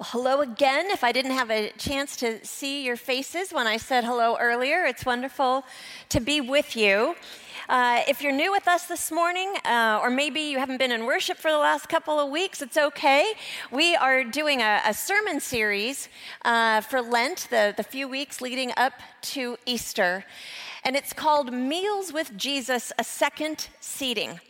Well, hello again. If I didn't have a chance to see your faces when I said hello earlier, it's wonderful to be with you. If you're new with us this morning, or maybe you haven't been in worship for the last couple of weeks, it's okay. We are doing a sermon series for Lent, the few weeks leading up to Easter, and it's called Meals with Jesus, a Second Seating.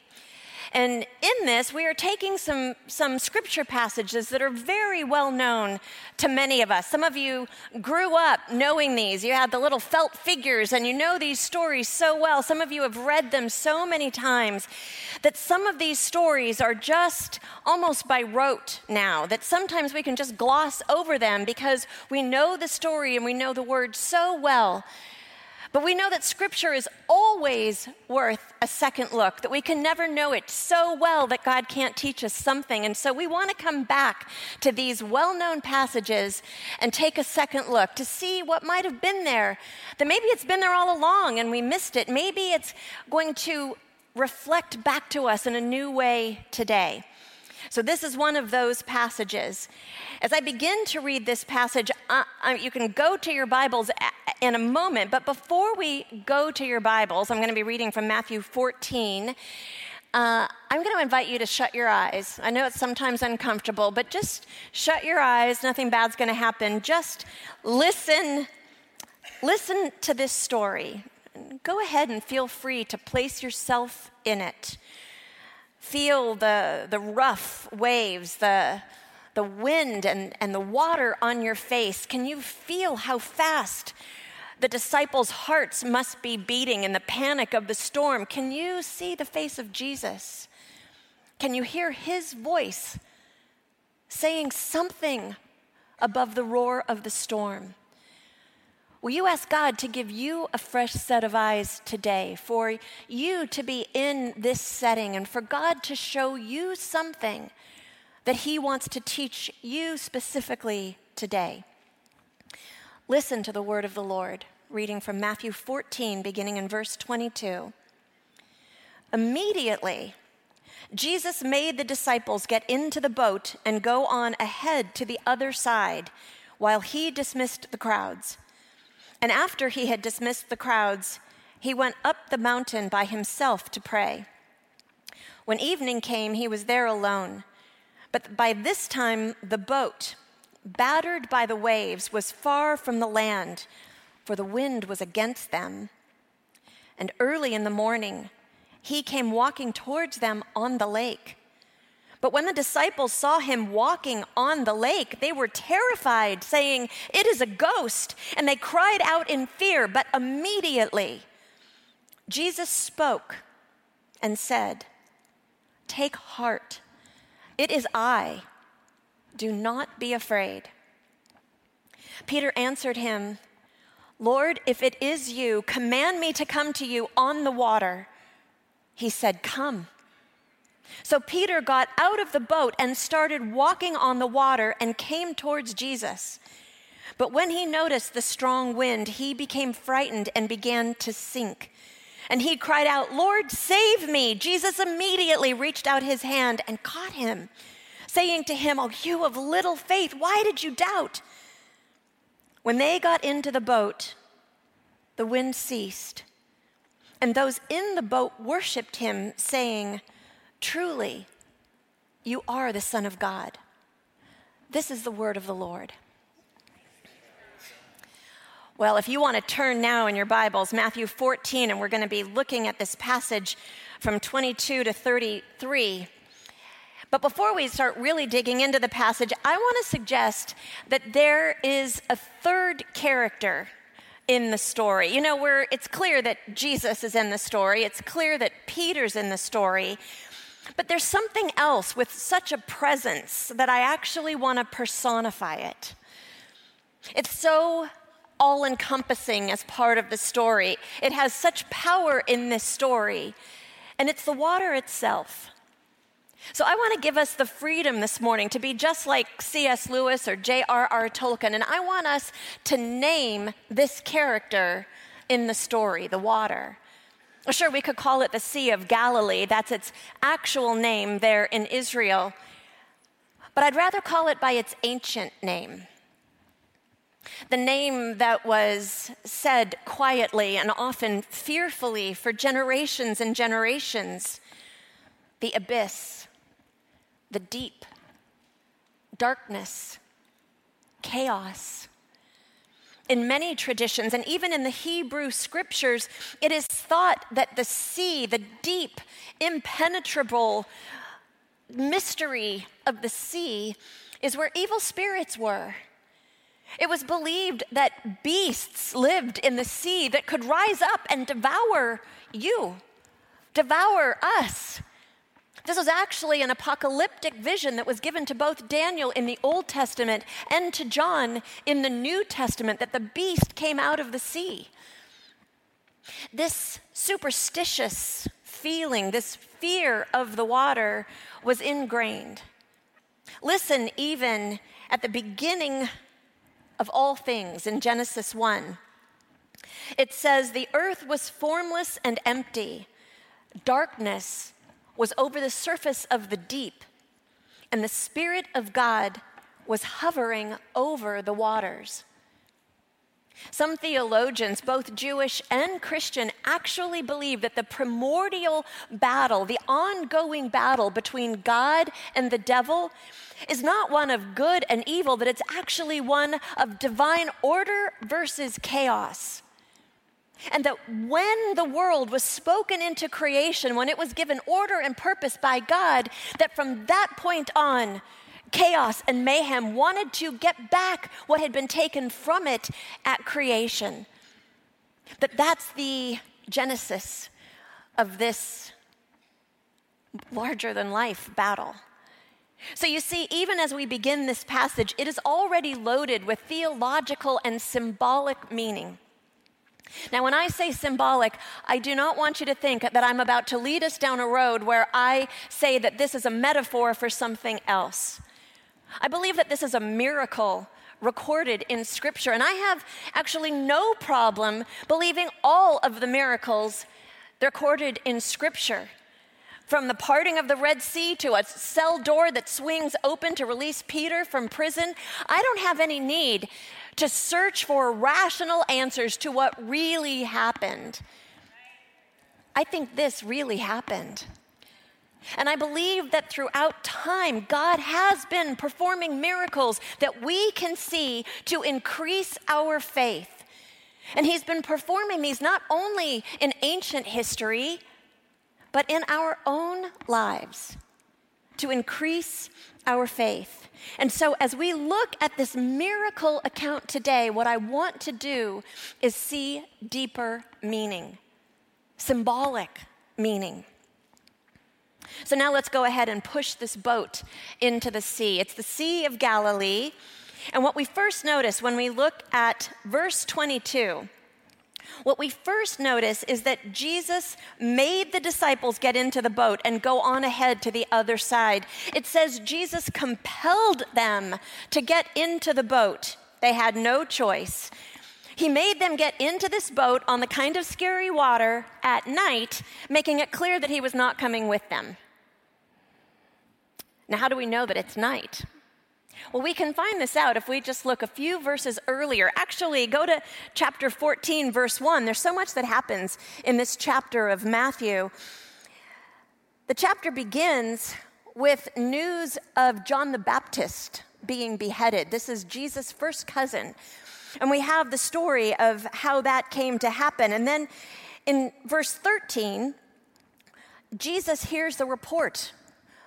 And in this, we are taking some scripture passages that are very well known to many of us. Some of you grew up knowing these. You had the little felt figures, and you know these stories so well. Some of you have read them so many times that some of these stories are just almost by rote now, that sometimes we can just gloss over them because we know the story and we know the word so well. But we know that Scripture is always worth a second look, that we can never know it so well that God can't teach us something. And so we want to come back to these well-known passages and take a second look to see what might have been there, that maybe it's been there all along and we missed it. Maybe it's going to reflect back to us in a new way today. So this is one of those passages. As I begin to read this passage, you can go to your Bibles in a moment, but before we go to your Bibles, I'm going to be reading from Matthew 14. I'm going to invite you to shut your eyes. I know it's sometimes uncomfortable, but just shut your eyes. Nothing bad's going to happen. Just listen to this story. Go ahead and feel free to place yourself in it. Feel the rough waves, the wind and the water on your face. Can you feel how fast the disciples' hearts must be beating in the panic of the storm? Can you see the face of Jesus? Can you hear his voice saying something above the roar of the storm? Will you ask God to give you a fresh set of eyes today, for you to be in this setting and for God to show you something that he wants to teach you specifically today? Listen to the word of the Lord, reading from Matthew 14, beginning in verse 22. Immediately, Jesus made the disciples get into the boat and go on ahead to the other side while he dismissed the crowds. And after he had dismissed the crowds, he went up the mountain by himself to pray. When evening came, he was there alone. But by this time, the boat, battered by the waves, was far from the land, for the wind was against them. And early in the morning, he came walking towards them on the lake. But when the disciples saw him walking on the lake, they were terrified, saying, "It is a ghost," and they cried out in fear. But immediately Jesus spoke and said, "Take heart, it is I. Do not be afraid." Peter answered him, "Lord, if it is you, command me to come to you on the water." He said, "Come." So Peter got out of the boat and started walking on the water and came towards Jesus. But when he noticed the strong wind, he became frightened and began to sink. And he cried out, "Lord, save me!" Jesus immediately reached out his hand and caught him, saying to him, "Oh, you of little faith, why did you doubt?" When they got into the boat, the wind ceased. And those in the boat worshipped him, saying, "Truly, you are the Son of God." This is the word of the Lord. Well, if you want to turn now in your Bibles, Matthew 14, and we're going to be looking at this passage from 22 to 33. But before we start really digging into the passage, I want to suggest that there is a third character in the story. You know, it's clear that Jesus is in the story. It's clear that Peter's in the story. But there's something else with such a presence that I actually want to personify it. It's so all-encompassing as part of the story. It has such power in this story, and it's the water itself. So I want to give us the freedom this morning to be just like C.S. Lewis or J.R.R. Tolkien, and I want us to name this character in the story, the water. Sure, we could call it the Sea of Galilee. That's its actual name there in Israel. but I'd rather call it by its ancient name. The name that was said quietly and often fearfully for generations and generations: the abyss, the deep, darkness, chaos. In many traditions, and even in the Hebrew scriptures, it is thought that the sea, the deep, impenetrable mystery of the sea, is where evil spirits were. It was believed that beasts lived in the sea that could rise up and devour you, devour us. This was actually an apocalyptic vision that was given to both Daniel in the Old Testament and to John in the New Testament, that the beast came out of the sea. This superstitious feeling, this fear of the water, was ingrained. Listen, even at the beginning of all things in Genesis 1, it says, "The earth was formless and empty, darkness was over the surface of the deep, and the Spirit of God was hovering over the waters." Some theologians, both Jewish and Christian, actually believe that the primordial battle, the ongoing battle between God and the devil, is not one of good and evil, but it's actually one of divine order versus chaos. And that when the world was spoken into creation, when it was given order and purpose by God, that from that point on, chaos and mayhem wanted to get back what had been taken from it at creation. But that's the genesis of this larger-than-life battle. So you see, even as we begin this passage, it is already loaded with theological and symbolic meaning. Now, when I say symbolic, I do not want you to think that I'm about to lead us down a road where I say that this is a metaphor for something else. I believe that this is a miracle recorded in Scripture, and I have actually no problem believing all of the miracles recorded in Scripture, from the parting of the Red Sea to a cell door that swings open to release Peter from prison. I don't have any need to search for rational answers to what really happened. I think this really happened. And I believe that throughout time, God has been performing miracles that we can see to increase our faith. And He's been performing these not only in ancient history, but in our own lives to increase our faith. And so as we look at this miracle account today, what I want to do is see deeper meaning, symbolic meaning. So now let's go ahead and push this boat into the sea. It's the Sea of Galilee. And what we first notice when we look at verse 22, what we first notice is that Jesus made the disciples get into the boat and go on ahead to the other side. It says Jesus compelled them to get into the boat. They had no choice. He made them get into this boat on the kind of scary water at night, making it clear that He was not coming with them. Now, how do we know that it's night? Well, we can find this out if we just look a few verses earlier. Actually, go to chapter 14, verse 1. There's so much that happens in this chapter of Matthew. The chapter begins with news of John the Baptist being beheaded. This is Jesus' first cousin. And we have the story of how that came to happen. And then in verse 13, Jesus hears the report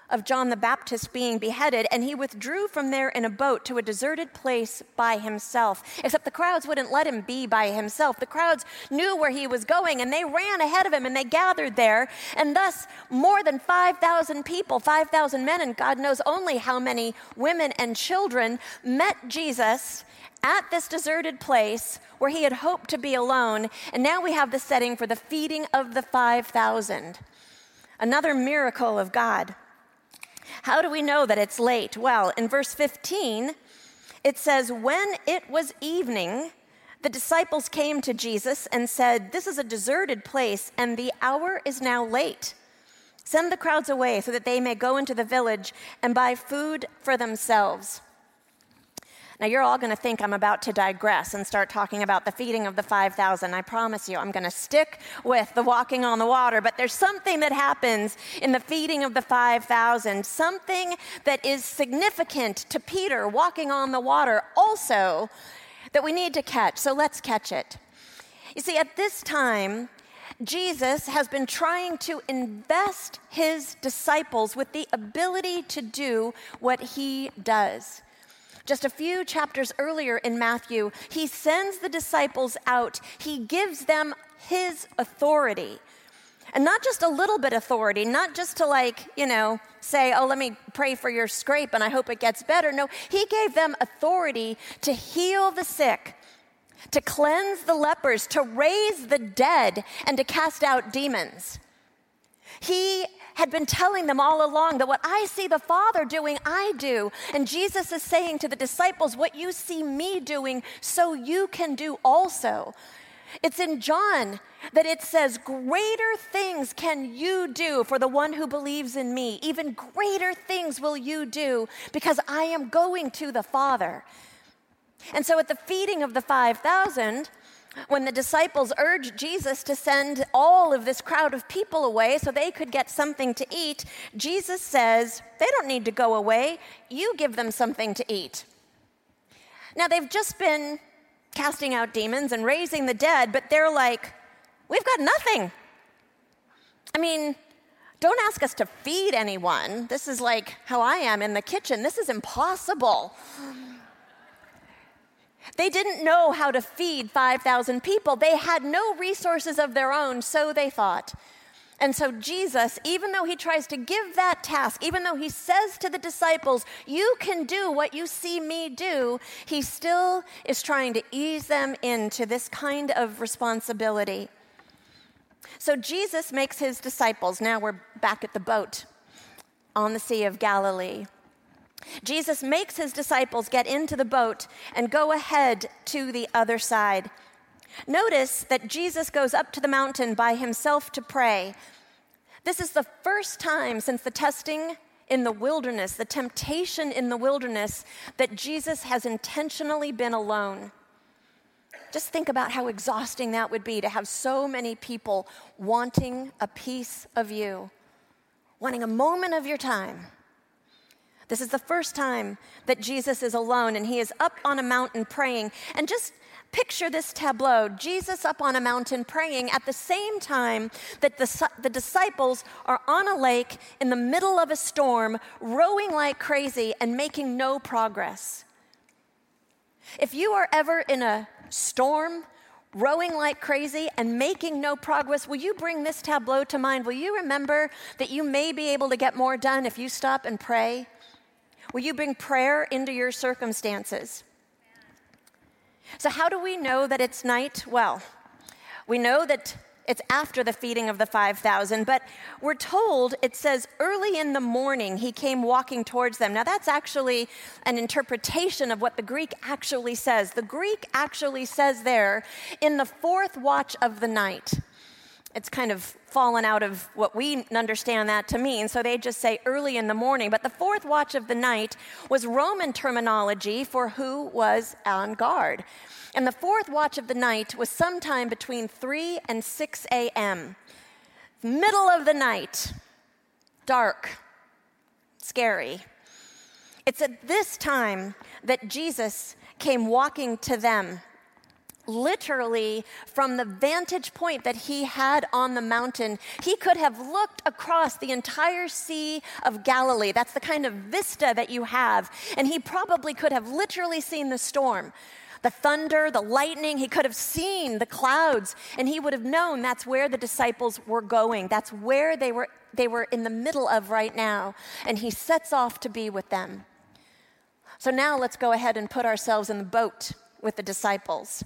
of John the Baptist being beheaded, and He withdrew from there in a boat to a deserted place by himself. Except the crowds wouldn't let Him be by himself. The crowds knew where He was going, and they ran ahead of Him, and they gathered there, and thus more than 5,000 people, 5,000 men, and God knows only how many women and children, met Jesus at this deserted place where He had hoped to be alone. And now we have the setting for the feeding of the 5,000. Another miracle of God. How do we know that it's late? Well, in verse 15, it says, "When it was evening, the disciples came to Jesus and said, 'This is a deserted place, and the hour is now late. Send the crowds away so that they may go into the village and buy food for themselves." Now, you're all going to think I'm about to digress and start talking about the feeding of the 5,000. I promise you, I'm going to stick with the walking on the water. But there's something that happens in the feeding of the 5,000, something that is significant to Peter walking on the water also that we need to catch. So let's catch it. You see, at this time, Jesus has been trying to invest his disciples with the ability to do what he does. Just a few chapters earlier in Matthew, he sends the disciples out. He gives them his authority. And not just a little bit authority, not just to say, oh, let me pray for your scrape and I hope it gets better. No, he gave them authority to heal the sick, to cleanse the lepers, to raise the dead, and to cast out demons. He had been telling them all along that what I see the Father doing, I do. And Jesus is saying to the disciples, what you see me doing, so you can do also. It's in John that it says, greater things can you do for the one who believes in me. Even greater things will you do because I am going to the Father. And so at the feeding of the 5,000, when the disciples urged Jesus to send all of this crowd of people away so they could get something to eat, Jesus says, they don't need to go away. You give them something to eat. Now, they've just been casting out demons and raising the dead, but they're like, we've got nothing. I mean, don't ask us to feed anyone. This is like how I am in the kitchen. This is impossible. They didn't know how to feed 5,000 people. They had no resources of their own, so they thought. And so Jesus, even though he tries to give that task, even though he says to the disciples, you can do what you see me do, he still is trying to ease them into this kind of responsibility. So Jesus makes his disciples, now we're back at the boat on the Sea of Galilee. Jesus makes his disciples get into the boat and go ahead to the other side. Notice that Jesus goes up to the mountain by himself to pray. This is the first time since the testing in the wilderness, the temptation in the wilderness, that Jesus has intentionally been alone. Just think about how exhausting that would be to have so many people wanting a piece of you, wanting a moment of your time. This is the first time that Jesus is alone, and he is up on a mountain praying. And just picture this tableau, Jesus up on a mountain praying at the same time that the disciples are on a lake in the middle of a storm, rowing like crazy and making no progress. If you are ever in a storm, rowing like crazy and making no progress, will you bring this tableau to mind? Will you remember that you may be able to get more done if you stop and pray? Will you bring prayer into your circumstances? So how do we know that it's night? Well, we know that it's after the feeding of the 5,000, but we're told, it says, early in the morning, he came walking towards them. Now, that's actually an interpretation of what the Greek actually says. The Greek actually says there, in the fourth watch of the night. It's kind of fallen out of what we understand that to mean, so they just say early in the morning. But the fourth watch of the night was Roman terminology for who was on guard. And the fourth watch of the night was sometime between 3 and 6 a.m. Middle of the night, dark, scary. It's at this time that Jesus came walking to them, literally from the vantage point that he had on the mountain. He could have looked across the entire Sea of Galilee. That's the kind of vista that you have. And he probably could have literally seen the storm, the thunder, the lightning. He could have seen the clouds, and he would have known that's where the disciples were going. That's where they were in the middle of right now. And he sets off to be with them. So now let's go ahead and put ourselves in the boat with the disciples.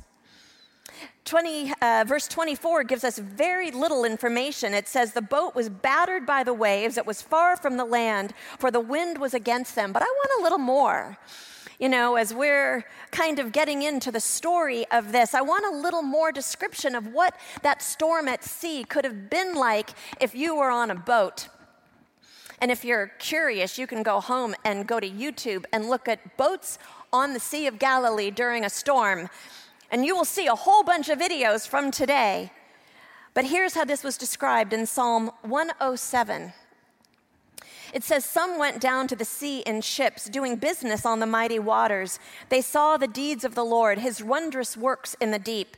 Verse 24 gives us very little information. It says, the boat was battered by the waves. It was far from the land, for the wind was against them. But I want a little more. As we're kind of getting into the story of this, I want a little more description of what that storm at sea could have been like if you were on a boat. And if you're curious, you can go home and go to YouTube and look at boats on the Sea of Galilee during a storm, and you will see a whole bunch of videos from today. But here's how this was described in Psalm 107. It says, "Some went down to the sea in ships, doing business on the mighty waters. They saw the deeds of the Lord, his wondrous works in the deep.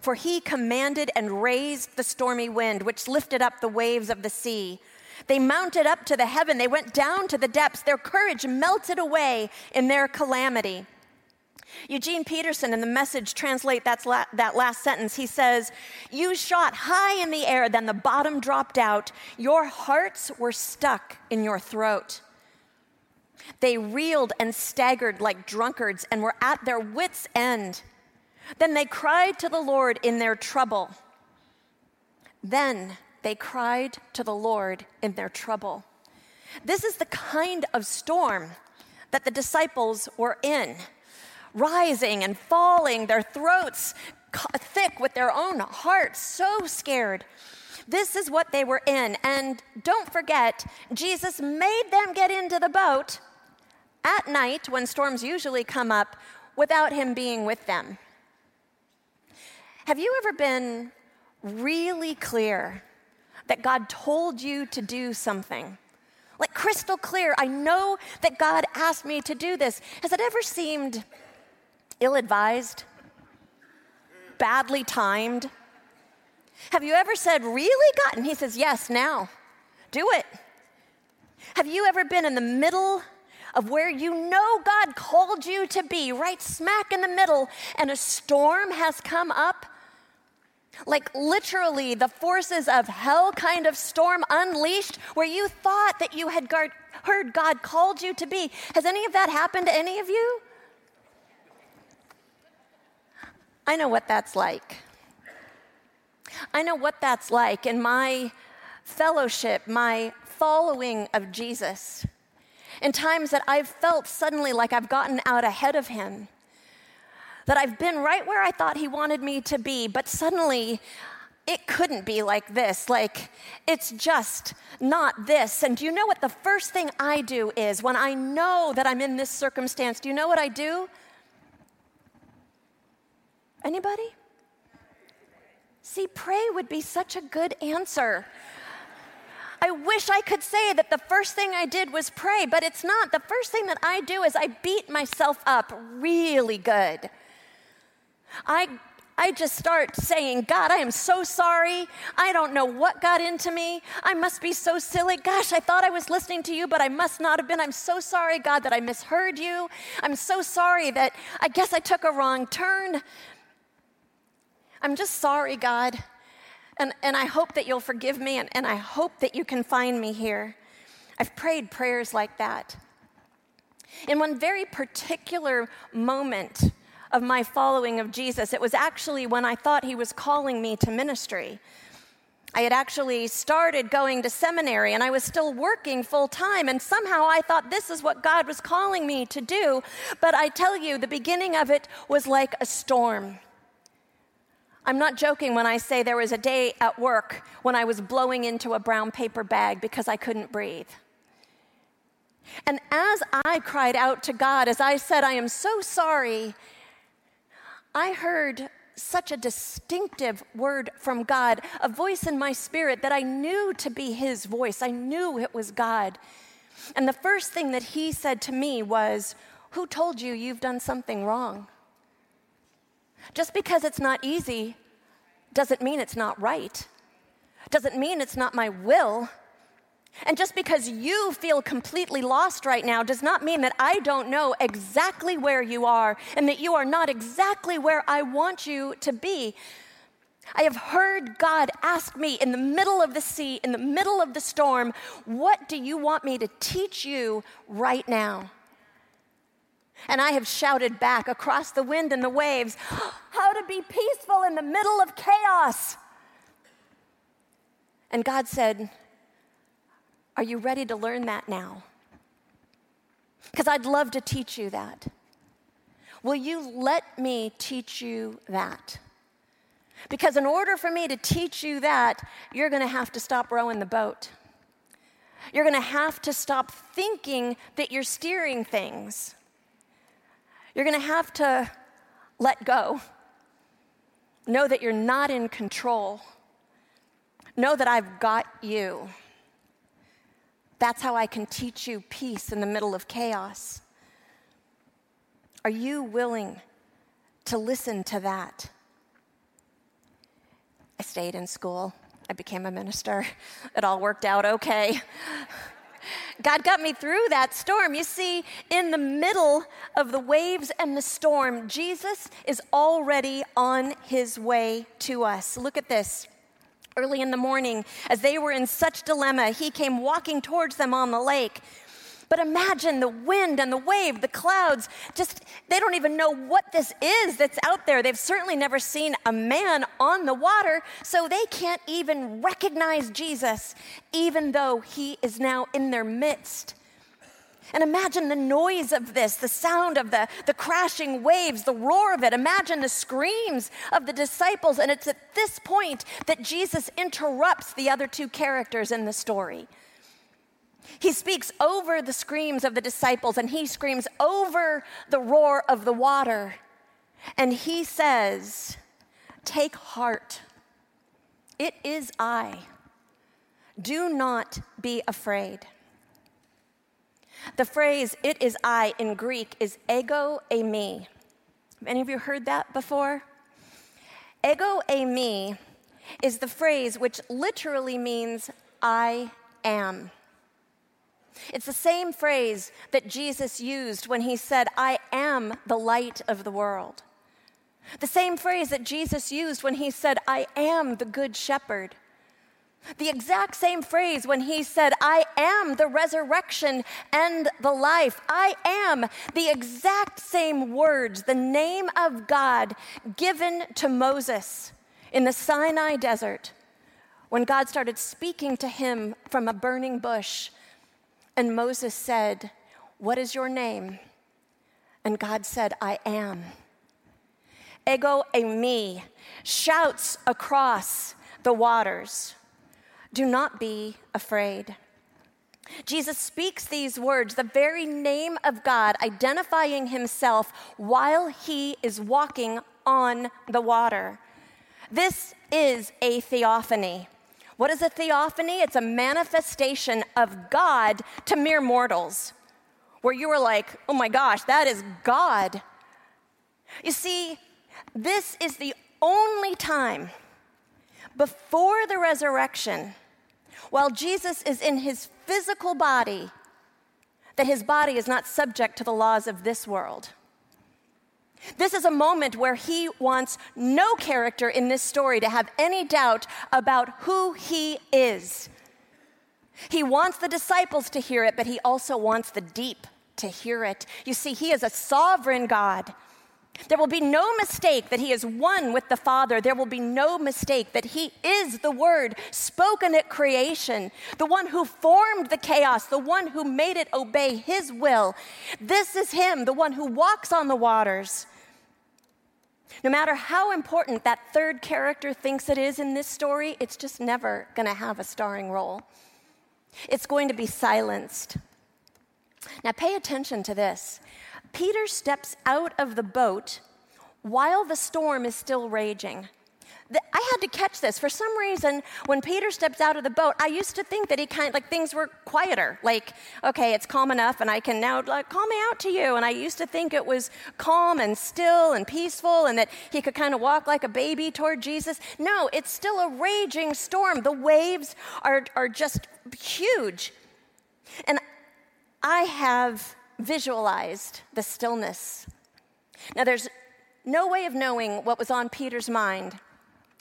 For he commanded and raised the stormy wind, which lifted up the waves of the sea. They mounted up to the heaven. They went down to the depths. Their courage melted away in their calamity." Eugene Peterson in The Message translate that last sentence. He says, "You shot high in the air, then the bottom dropped out. Your hearts were stuck in your throat. They reeled and staggered like drunkards and were at their wits' end. Then they cried to the Lord in their trouble. This is the kind of storm that the disciples were in, rising and falling, their throats thick with their own hearts, so scared. This is what they were in. And don't forget, Jesus made them get into the boat at night when storms usually come up without him being with them. Have you ever been really clear that God told you to do something? Like crystal clear, I know that God asked me to do this. Has it ever seemed ill-advised? Badly timed? Have you ever said, "Really, God?" And he says, "Yes, now. Do it." Have you ever been in the middle of where you know God called you to be, right smack in the middle, and a storm has come up? Like literally the forces of hell kind of storm unleashed where you thought that you had heard God called you to be. Has any of that happened to any of you? I know what that's like. I know what that's like in my fellowship, my following of Jesus. In times that I've felt suddenly like I've gotten out ahead of him, that I've been right where I thought he wanted me to be, but suddenly it couldn't be like this. Like, it's just not this. And do you know what the first thing I do is when I know that I'm in this circumstance? Do you know what I do? Anybody? See, pray would be such a good answer. I wish I could say that the first thing I did was pray, but it's not. The first thing that I do is I beat myself up really good. I just start saying, "God, I am so sorry. I don't know what got into me. I must be so silly. Gosh, I thought I was listening to you, but I must not have been. I'm so sorry, God, that I misheard you. I'm so sorry that I guess I took a wrong turn. I'm just sorry, God. And I hope that you'll forgive me, and I hope that you can find me here." I've prayed prayers like that. In one very particular moment of my following of Jesus, it was actually when I thought he was calling me to ministry. I had actually started going to seminary, and I was still working full-time, and somehow I thought this is what God was calling me to do. But I tell you, the beginning of it was like a storm. I'm not joking when I say there was a day at work when I was blowing into a brown paper bag because I couldn't breathe. And as I cried out to God, as I said, "I am so sorry," I heard such a distinctive word from God, a voice in my spirit that I knew to be his voice. I knew it was God. And the first thing that he said to me was, "Who told you you've done something wrong? Just because it's not easy doesn't mean it's not right, doesn't mean it's not my will. And just because you feel completely lost right now does not mean that I don't know exactly where you are and that you are not exactly where I want you to be." I have heard God ask me in the middle of the sea, in the middle of the storm, "What do you want me to teach you right now?" And I have shouted back across the wind and the waves, "How to be peaceful in the middle of chaos." And God said, "Are you ready to learn that now? Because I'd love to teach you that. Will you let me teach you that? Because in order for me to teach you that, you're going to have to stop rowing the boat. You're going to have to stop thinking that you're steering things. You're going to have to let go. Know that you're not in control. Know that I've got you. That's how I can teach you peace in the middle of chaos. Are you willing to listen to that? I stayed in school. I became a minister. It all worked out okay. God got me through that storm. You see, in the middle of the waves and the storm, Jesus is already on his way to us. Look at this. Early in the morning, as they were in such dilemma, he came walking towards them on the lake. But imagine the wind and the wave, the clouds, just, they don't even know what this is that's out there. They've certainly never seen a man on the water, so they can't even recognize Jesus, even though he is now in their midst. And imagine the noise of this, the sound of the crashing waves, the roar of it. Imagine the screams of the disciples. And it's at this point that Jesus interrupts the other two characters in the story. He speaks over the screams of the disciples, and he screams over the roar of the water. And he says, "Take heart. It is I. Do not be afraid." The phrase, "it is I," in Greek is ego eimi. Have any of you heard that before? Ego eimi is the phrase which literally means I am. It's the same phrase that Jesus used when he said, "I am the light of the world." The same phrase that Jesus used when he said, "I am the good shepherd." The exact same phrase when he said, "I am the resurrection and the life." I am, the exact same words, the name of God given to Moses in the Sinai desert when God started speaking to him from a burning bush. And Moses said, "What is your name?" And God said, "I am." Ego eimi shouts across the waters, "Do not be afraid." Jesus speaks these words, the very name of God, identifying himself while he is walking on the water. This is a theophany. What is a theophany? It's a manifestation of God to mere mortals, where you were like, "Oh my gosh, that is God." You see, this is the only time before the resurrection, while Jesus is in his physical body, that his body is not subject to the laws of this world. This is a moment where he wants no character in this story to have any doubt about who he is. He wants the disciples to hear it, but he also wants the deep to hear it. You see, he is a sovereign God. There will be no mistake that he is one with the Father. There will be no mistake that he is the Word spoken at creation, the one who formed the chaos, the one who made it obey his will. This is him, the one who walks on the waters. No matter how important that third character thinks it is in this story, it's just never going to have a starring role. It's going to be silenced. Now pay attention to this. Peter steps out of the boat while the storm is still raging. I had to catch this. For some reason, when Peter steps out of the boat, I used to think that he kind of, like, things were quieter. Like, okay, it's calm enough, and I can now, like, call me out to you. And I used to think it was calm and still and peaceful and that he could kind of walk like a baby toward Jesus. No, it's still a raging storm. The waves are just huge. And I have visualized the stillness. Now, there's no way of knowing what was on Peter's mind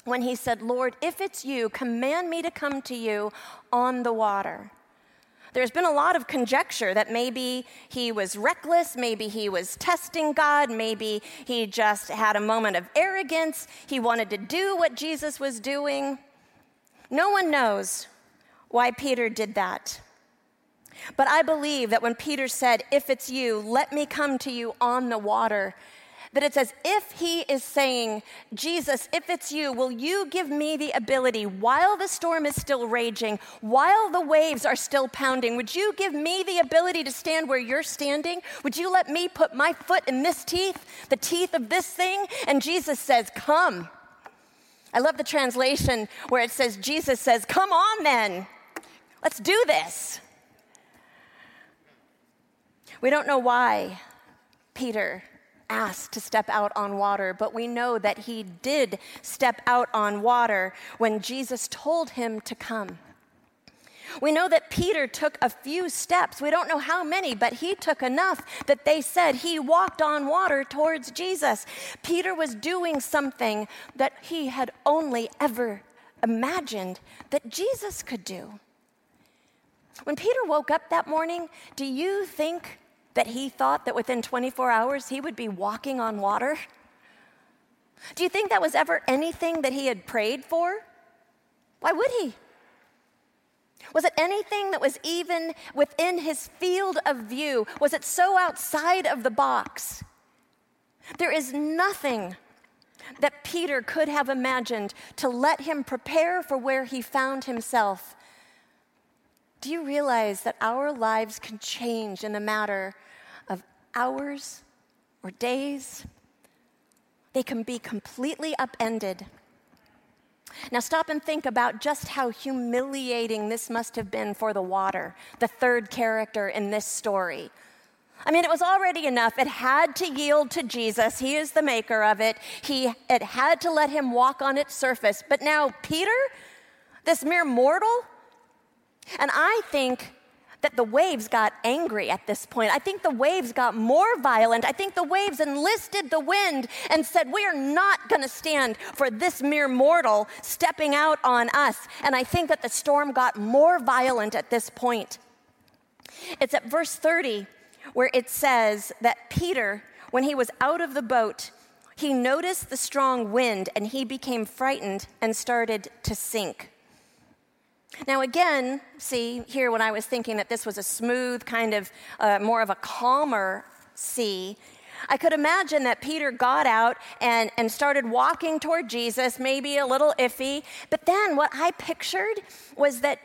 when he said, "Lord, if it's you, command me to come to you on the water." There's been a lot of conjecture that maybe he was reckless, maybe he was testing God, maybe he just had a moment of arrogance. He wanted to do what Jesus was doing. No one knows why Peter did that. But I believe that when Peter said, "If it's you, let me come to you on the water," But it says, if he is saying, Jesus, if it's you, will you give me the ability, while the storm is still raging, while the waves are still pounding, would you give me the ability to stand where you're standing? Would you let me put my foot in this teeth, the teeth of this thing? And Jesus says, come. I love the translation where it says, Jesus says, come on then, let's do this. We don't know why Peter asked to step out on water, but we know that he did step out on water when Jesus told him to come. We know that Peter took a few steps. We don't know how many, but he took enough that they said he walked on water towards Jesus. Peter was doing something that he had only ever imagined that Jesus could do. When Peter woke up that morning, do you think that he thought that within 24 hours he would be walking on water? Do you think that was ever anything that he had prayed for? Why would he? Was it anything that was even within his field of view? Was it so outside of the box? There is nothing that Peter could have imagined to let him prepare for where he found himself. Do you realize that our lives can change in a matter of hours or days? They can be completely upended. Now stop and think about just how humiliating this must have been for the water, the third character in this story. I mean, it was already enough. It had to yield to Jesus. He is the maker of it. It had to let him walk on its surface. But now Peter, this mere mortal. And I think that the waves got angry at this point. I think the waves got more violent. I think the waves enlisted the wind and said, we are not going to stand for this mere mortal stepping out on us. And I think that the storm got more violent at this point. It's at verse 30 where it says that Peter, when he was out of the boat, he noticed the strong wind and he became frightened and started to sink. Now again, see, here when I was thinking that this was a smooth kind of, more of a calmer sea, I could imagine that Peter got out and started walking toward Jesus, maybe a little iffy. But then what I pictured was that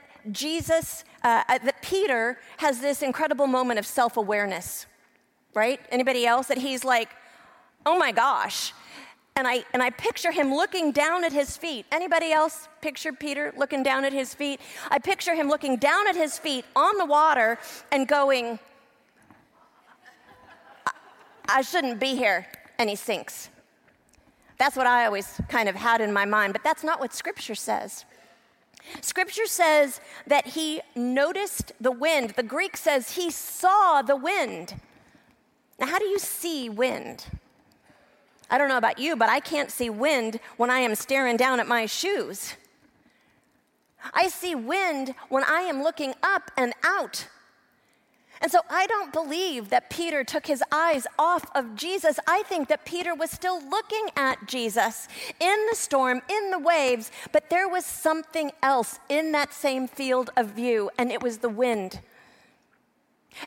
Peter has this incredible moment of self-awareness, right? Anybody else? That he's like, oh my gosh. And I picture him looking down at his feet. Anybody else picture Peter looking down at his feet? I picture him looking down at his feet on the water and going, I shouldn't be here, and he sinks. That's what I always kind of had in my mind, but that's not what Scripture says. Scripture says that he noticed the wind. The Greek says he saw the wind. Now, how do you see wind? I don't know about you, but I can't see wind when I am staring down at my shoes. I see wind when I am looking up and out. And so I don't believe that Peter took his eyes off of Jesus. I think that Peter was still looking at Jesus in the storm, in the waves, but there was something else in that same field of view, and it was the wind.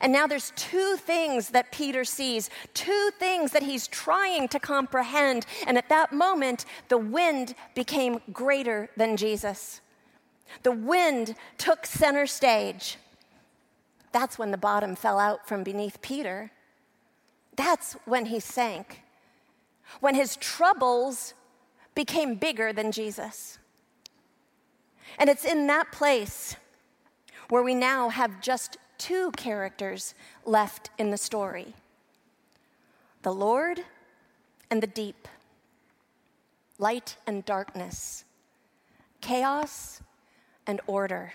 And now there's two things that Peter sees, two things that he's trying to comprehend. And at that moment, the wind became greater than Jesus. The wind took center stage. That's when the bottom fell out from beneath Peter. That's when he sank, when his troubles became bigger than Jesus. And it's in that place where we now have just two characters left in the story, the Lord and the deep, light and darkness, chaos and order.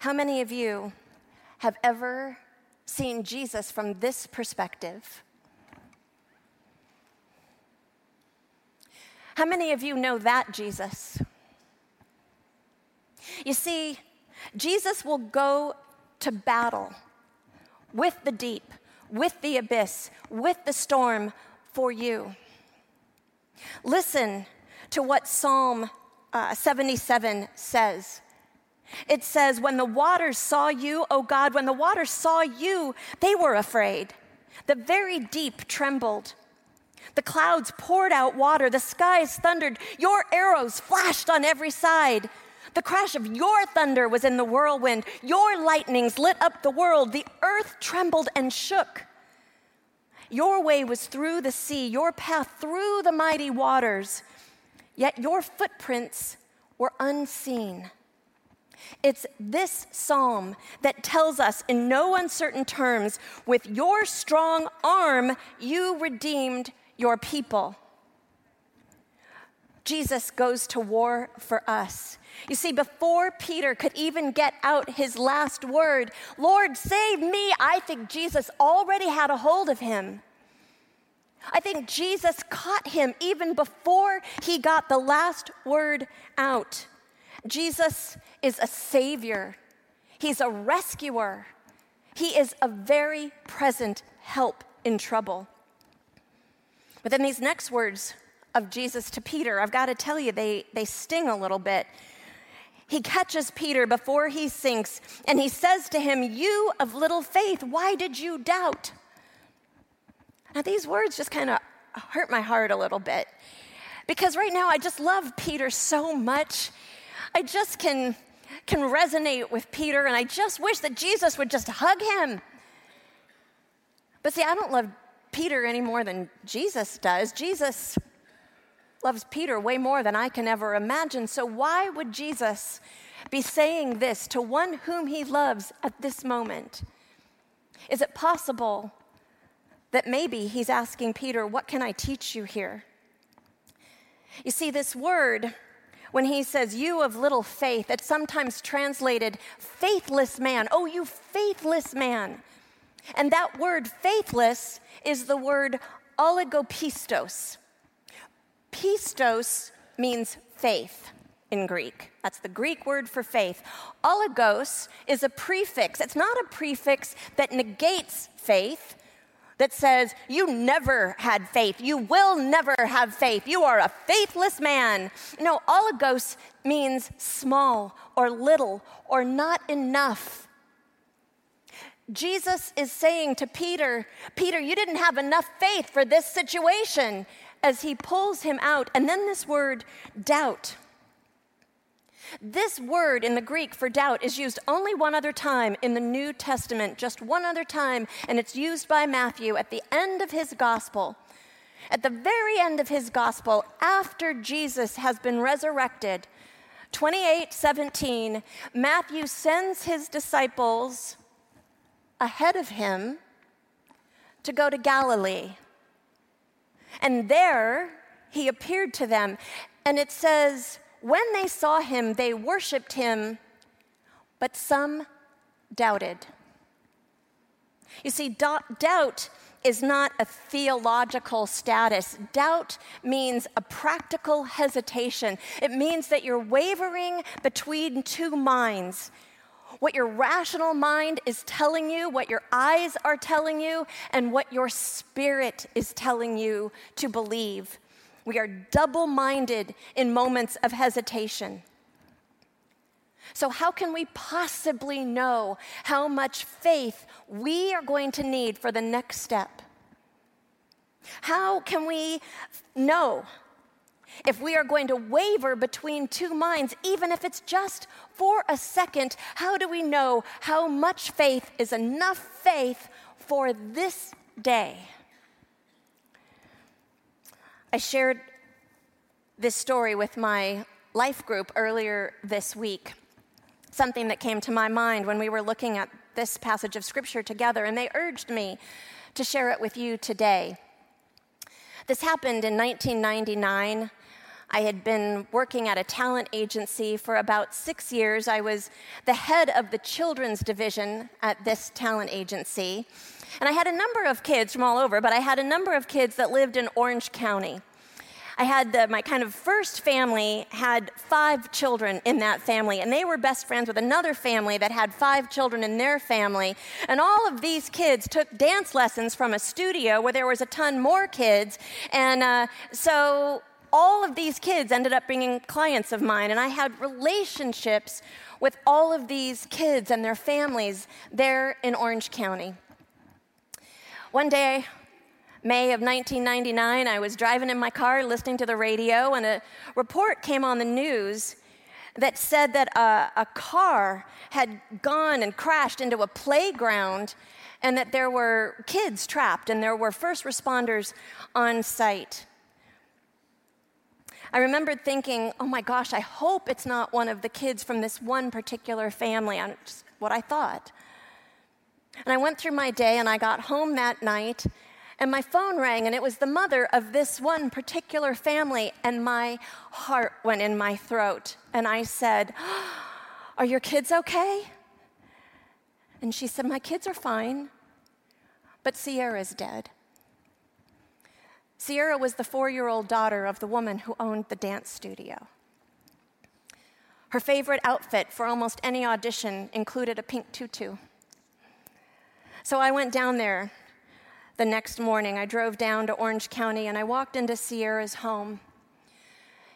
How many of you have ever seen Jesus from this perspective? How many of you know that Jesus? You see, Jesus will go to battle with the deep, with the abyss, with the storm for you. Listen to what Psalm 77 says. It says, when the waters saw you, O God, when the waters saw you, they were afraid. The very deep trembled. The clouds poured out water. The skies thundered. Your arrows flashed on every side. The crash of your thunder was in the whirlwind. Your lightnings lit up the world. The earth trembled and shook. Your way was through the sea, your path through the mighty waters, yet your footprints were unseen. It's this psalm that tells us in no uncertain terms, with your strong arm, you redeemed your people. Jesus goes to war for us. You see, before Peter could even get out his last word, Lord, save me, I think Jesus already had a hold of him. I think Jesus caught him even before he got the last word out. Jesus is a savior. He's a rescuer. He is a very present help in trouble. But then these next words of Jesus to Peter, I've got to tell you, they sting a little bit. He catches Peter before he sinks, and he says to him, you of little faith, why did you doubt? Now, these words just kind of hurt my heart a little bit, because right now I just love Peter so much. I just can resonate with Peter, and I just wish that Jesus would just hug him. But see, I don't love Peter any more than Jesus does. Jesus loves Peter way more than I can ever imagine. So why would Jesus be saying this to one whom he loves at this moment? Is it possible that maybe he's asking Peter, what can I teach you here? You see, this word, when he says, you of little faith, it's sometimes translated faithless man. Oh, you faithless man. And that word faithless is the word oligopistos. Pistos means faith in Greek. That's the Greek word for faith. Oligos is a prefix. It's not a prefix that negates faith, that says, you never had faith. You will never have faith. You are a faithless man. No, oligos means small or little or not enough. Jesus is saying to Peter, Peter, you didn't have enough faith for this situation, as he pulls him out. And then this word, doubt. This word in the Greek for doubt is used only one other time in the New Testament, just one other time, and it's used by Matthew at the end of his gospel. At the very end of his gospel, after Jesus has been resurrected, 28:17, Matthew sends his disciples ahead of him to go to Galilee. And there he appeared to them. And it says, when they saw him, they worshiped him, but some doubted. You see, doubt is not a theological status. Doubt means a practical hesitation. It means that you're wavering between two minds. What your rational mind is telling you, what your eyes are telling you, and what your spirit is telling you to believe. We are double-minded in moments of hesitation. So how can we possibly know how much faith we are going to need for the next step? How can we know if we are going to waver between two minds, even if it's just for a second? How do we know how much faith is enough faith for this day? I shared this story with my life group earlier this week, something that came to my mind when we were looking at this passage of Scripture together, and they urged me to share it with you today. This happened in 1999. I had been working at a talent agency for about 6 years. I was the head of the children's division at this talent agency. And I had a number of kids from all over, but I had a number of kids that lived in Orange County. I had my kind of first family had 5 children in that family, and they were best friends with another family that had 5 children in their family. And all of these kids took dance lessons from a studio where there was a ton more kids. And so all of these kids ended up being clients of mine, and I had relationships with all of these kids and their families there in Orange County. One day, May of 1999, I was driving in my car listening to the radio, and a report came on the news that said that a car had gone and crashed into a playground and that there were kids trapped and there were first responders on site. I remembered thinking, oh my gosh, I hope it's not one of the kids from this one particular family. That's what I thought. And I went through my day and I got home that night and my phone rang and it was the mother of this one particular family, and my heart went in my throat and I said, are your kids okay? And she said, my kids are fine, but Sierra's dead. Sierra was the 4-year-old daughter of the woman who owned the dance studio. Her favorite outfit for almost any audition included a pink tutu. So I went down there the next morning. I drove down to Orange County and I walked into Sierra's home,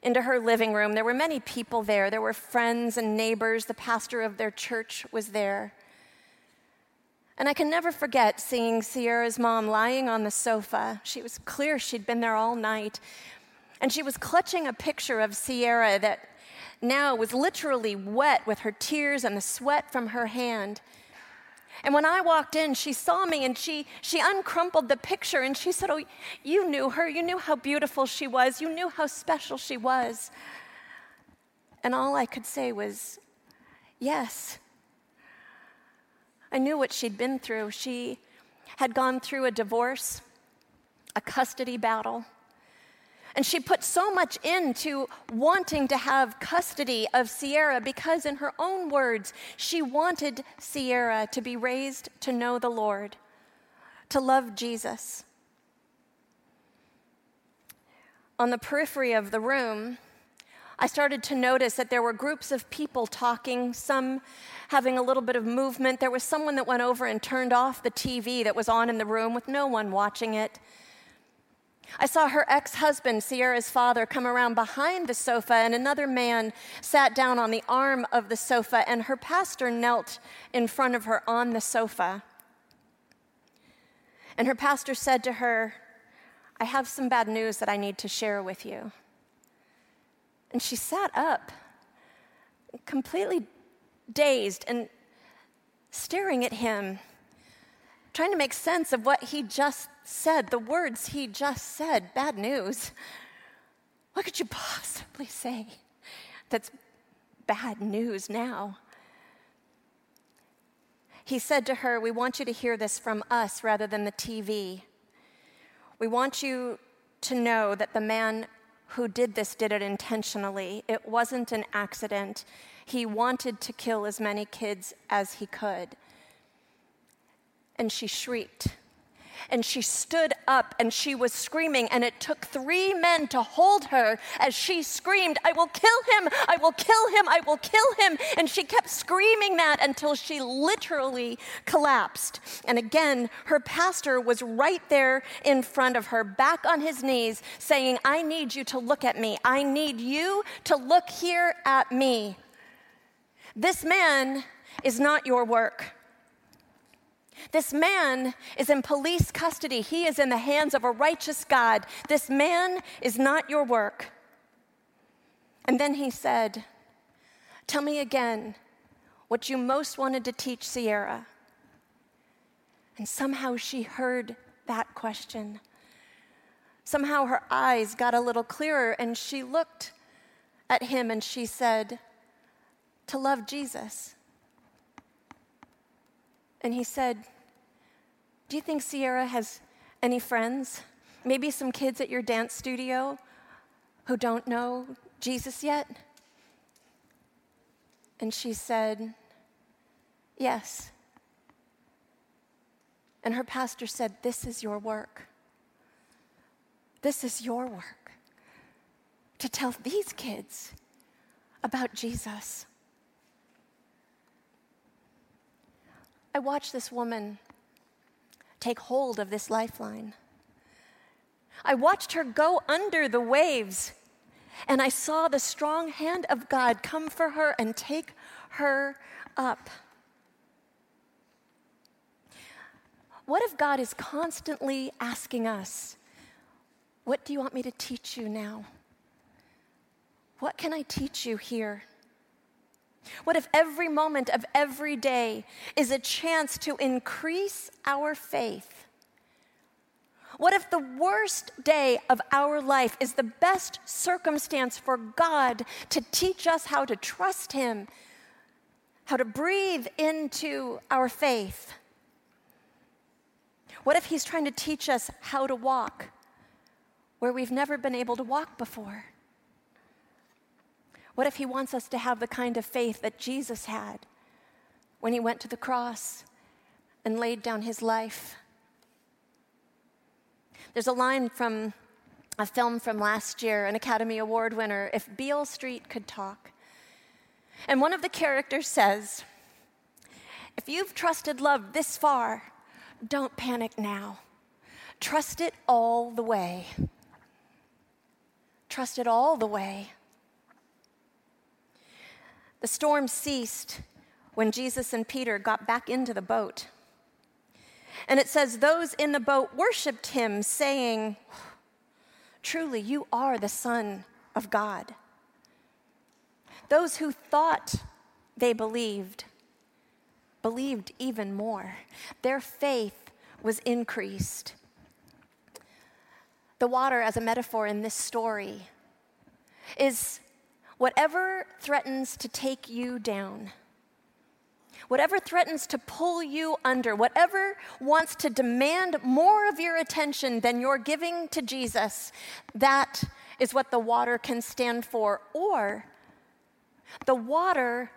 into her living room. There were many people there. There were friends and neighbors. The pastor of their church was there. And I can never forget seeing Sierra's mom lying on the sofa. She was clear she'd been there all night. And she was clutching a picture of Sierra that now was literally wet with her tears and the sweat from her hand. And when I walked in, she saw me and she uncrumpled the picture and she said, oh, you knew her. You knew how beautiful she was. You knew how special she was. And all I could say was, yes. I knew what she'd been through. She had gone through a divorce, a custody battle, and she put so much into wanting to have custody of Sierra because, in her own words, she wanted Sierra to be raised to know the Lord, to love Jesus. On the periphery of the room, I started to notice that there were groups of people talking, some having a little bit of movement. There was someone that went over and turned off the TV that was on in the room with no one watching it. I saw her ex-husband, Sierra's father, come around behind the sofa, and another man sat down on the arm of the sofa, and her pastor knelt in front of her on the sofa. And her pastor said to her, I have some bad news that I need to share with you. And she sat up, completely dazed and staring at him, trying to make sense of what he just said, the words he just said, bad news. What could you possibly say that's bad news now? He said to her, we want you to hear this from us rather than the TV. We want you to know that the man who did this did it intentionally. It wasn't an accident. He wanted to kill as many kids as he could. And she shrieked. And she stood up and she was screaming, and it took 3 men to hold her as she screamed, I will kill him, I will kill him, I will kill him. And she kept screaming that until she literally collapsed. And again, her pastor was right there in front of her, back on his knees, saying, I need you to look at me. I need you to look here at me. This man is not your work. This man is in police custody. He is in the hands of a righteous God. This man is not your work. And then he said, tell me again what you most wanted to teach Sierra. And somehow she heard that question. Somehow her eyes got a little clearer and she looked at him and she said, to love Jesus. And he said, do you think Sierra has any friends? Maybe some kids at your dance studio who don't know Jesus yet? And she said, yes. And her pastor said, this is your work. This is your work, to tell these kids about Jesus. I watched this woman take hold of this lifeline. I watched her go under the waves, and I saw the strong hand of God come for her and take her up. What if God is constantly asking us, what do you want me to teach you now? What can I teach you here? What if every moment of every day is a chance to increase our faith? What if the worst day of our life is the best circumstance for God to teach us how to trust Him, how to breathe into our faith? What if He's trying to teach us how to walk where we've never been able to walk before? What if He wants us to have the kind of faith that Jesus had when He went to the cross and laid down His life? There's a line from a film from last year, an Academy Award winner, If Beale Street Could Talk. And one of the characters says, if you've trusted love this far, don't panic now. Trust it all the way. Trust it all the way. The storm ceased when Jesus and Peter got back into the boat. And it says, those in the boat worshiped Him, saying, truly, you are the Son of God. Those who thought they believed, believed even more. Their faith was increased. The water, as a metaphor in this story, is whatever threatens to take you down, whatever threatens to pull you under, whatever wants to demand more of your attention than you're giving to Jesus, that is what the water can stand for. Or the water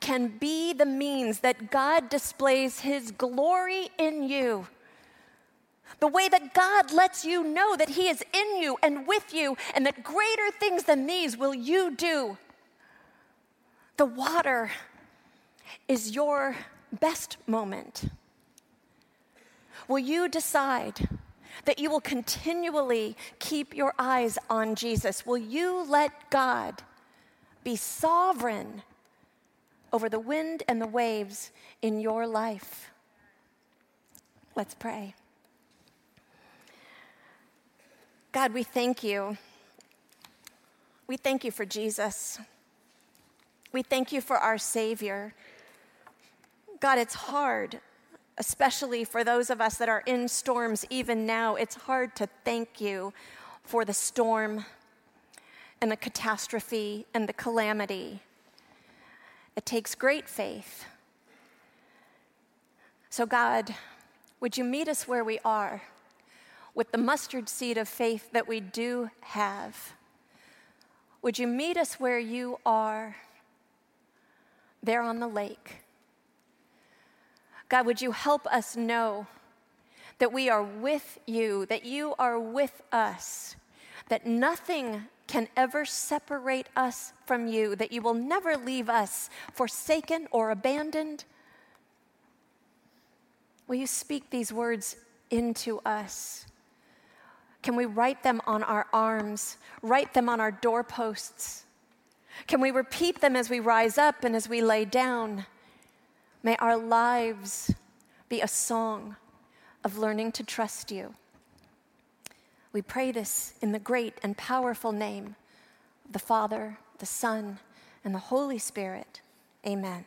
can be the means that God displays His glory in you. The way that God lets you know that He is in you and with you, and that greater things than these will you do. The water is your best moment. Will you decide that you will continually keep your eyes on Jesus? Will you let God be sovereign over the wind and the waves in your life? Let's pray. God, we thank You. We thank You for Jesus. We thank You for our Savior. God, it's hard, especially for those of us that are in storms even now, it's hard to thank You for the storm and the catastrophe and the calamity. It takes great faith. So God, would You meet us where we are? With the mustard seed of faith that we do have. Would You meet us where You are, there on the lake? God, would You help us know that we are with You, that You are with us, that nothing can ever separate us from You, that You will never leave us forsaken or abandoned. Will You speak these words into us? Can we write them on our arms, write them on our doorposts? Can we repeat them as we rise up and as we lay down? May our lives be a song of learning to trust You. We pray this in the great and powerful name of the Father, the Son, and the Holy Spirit. Amen.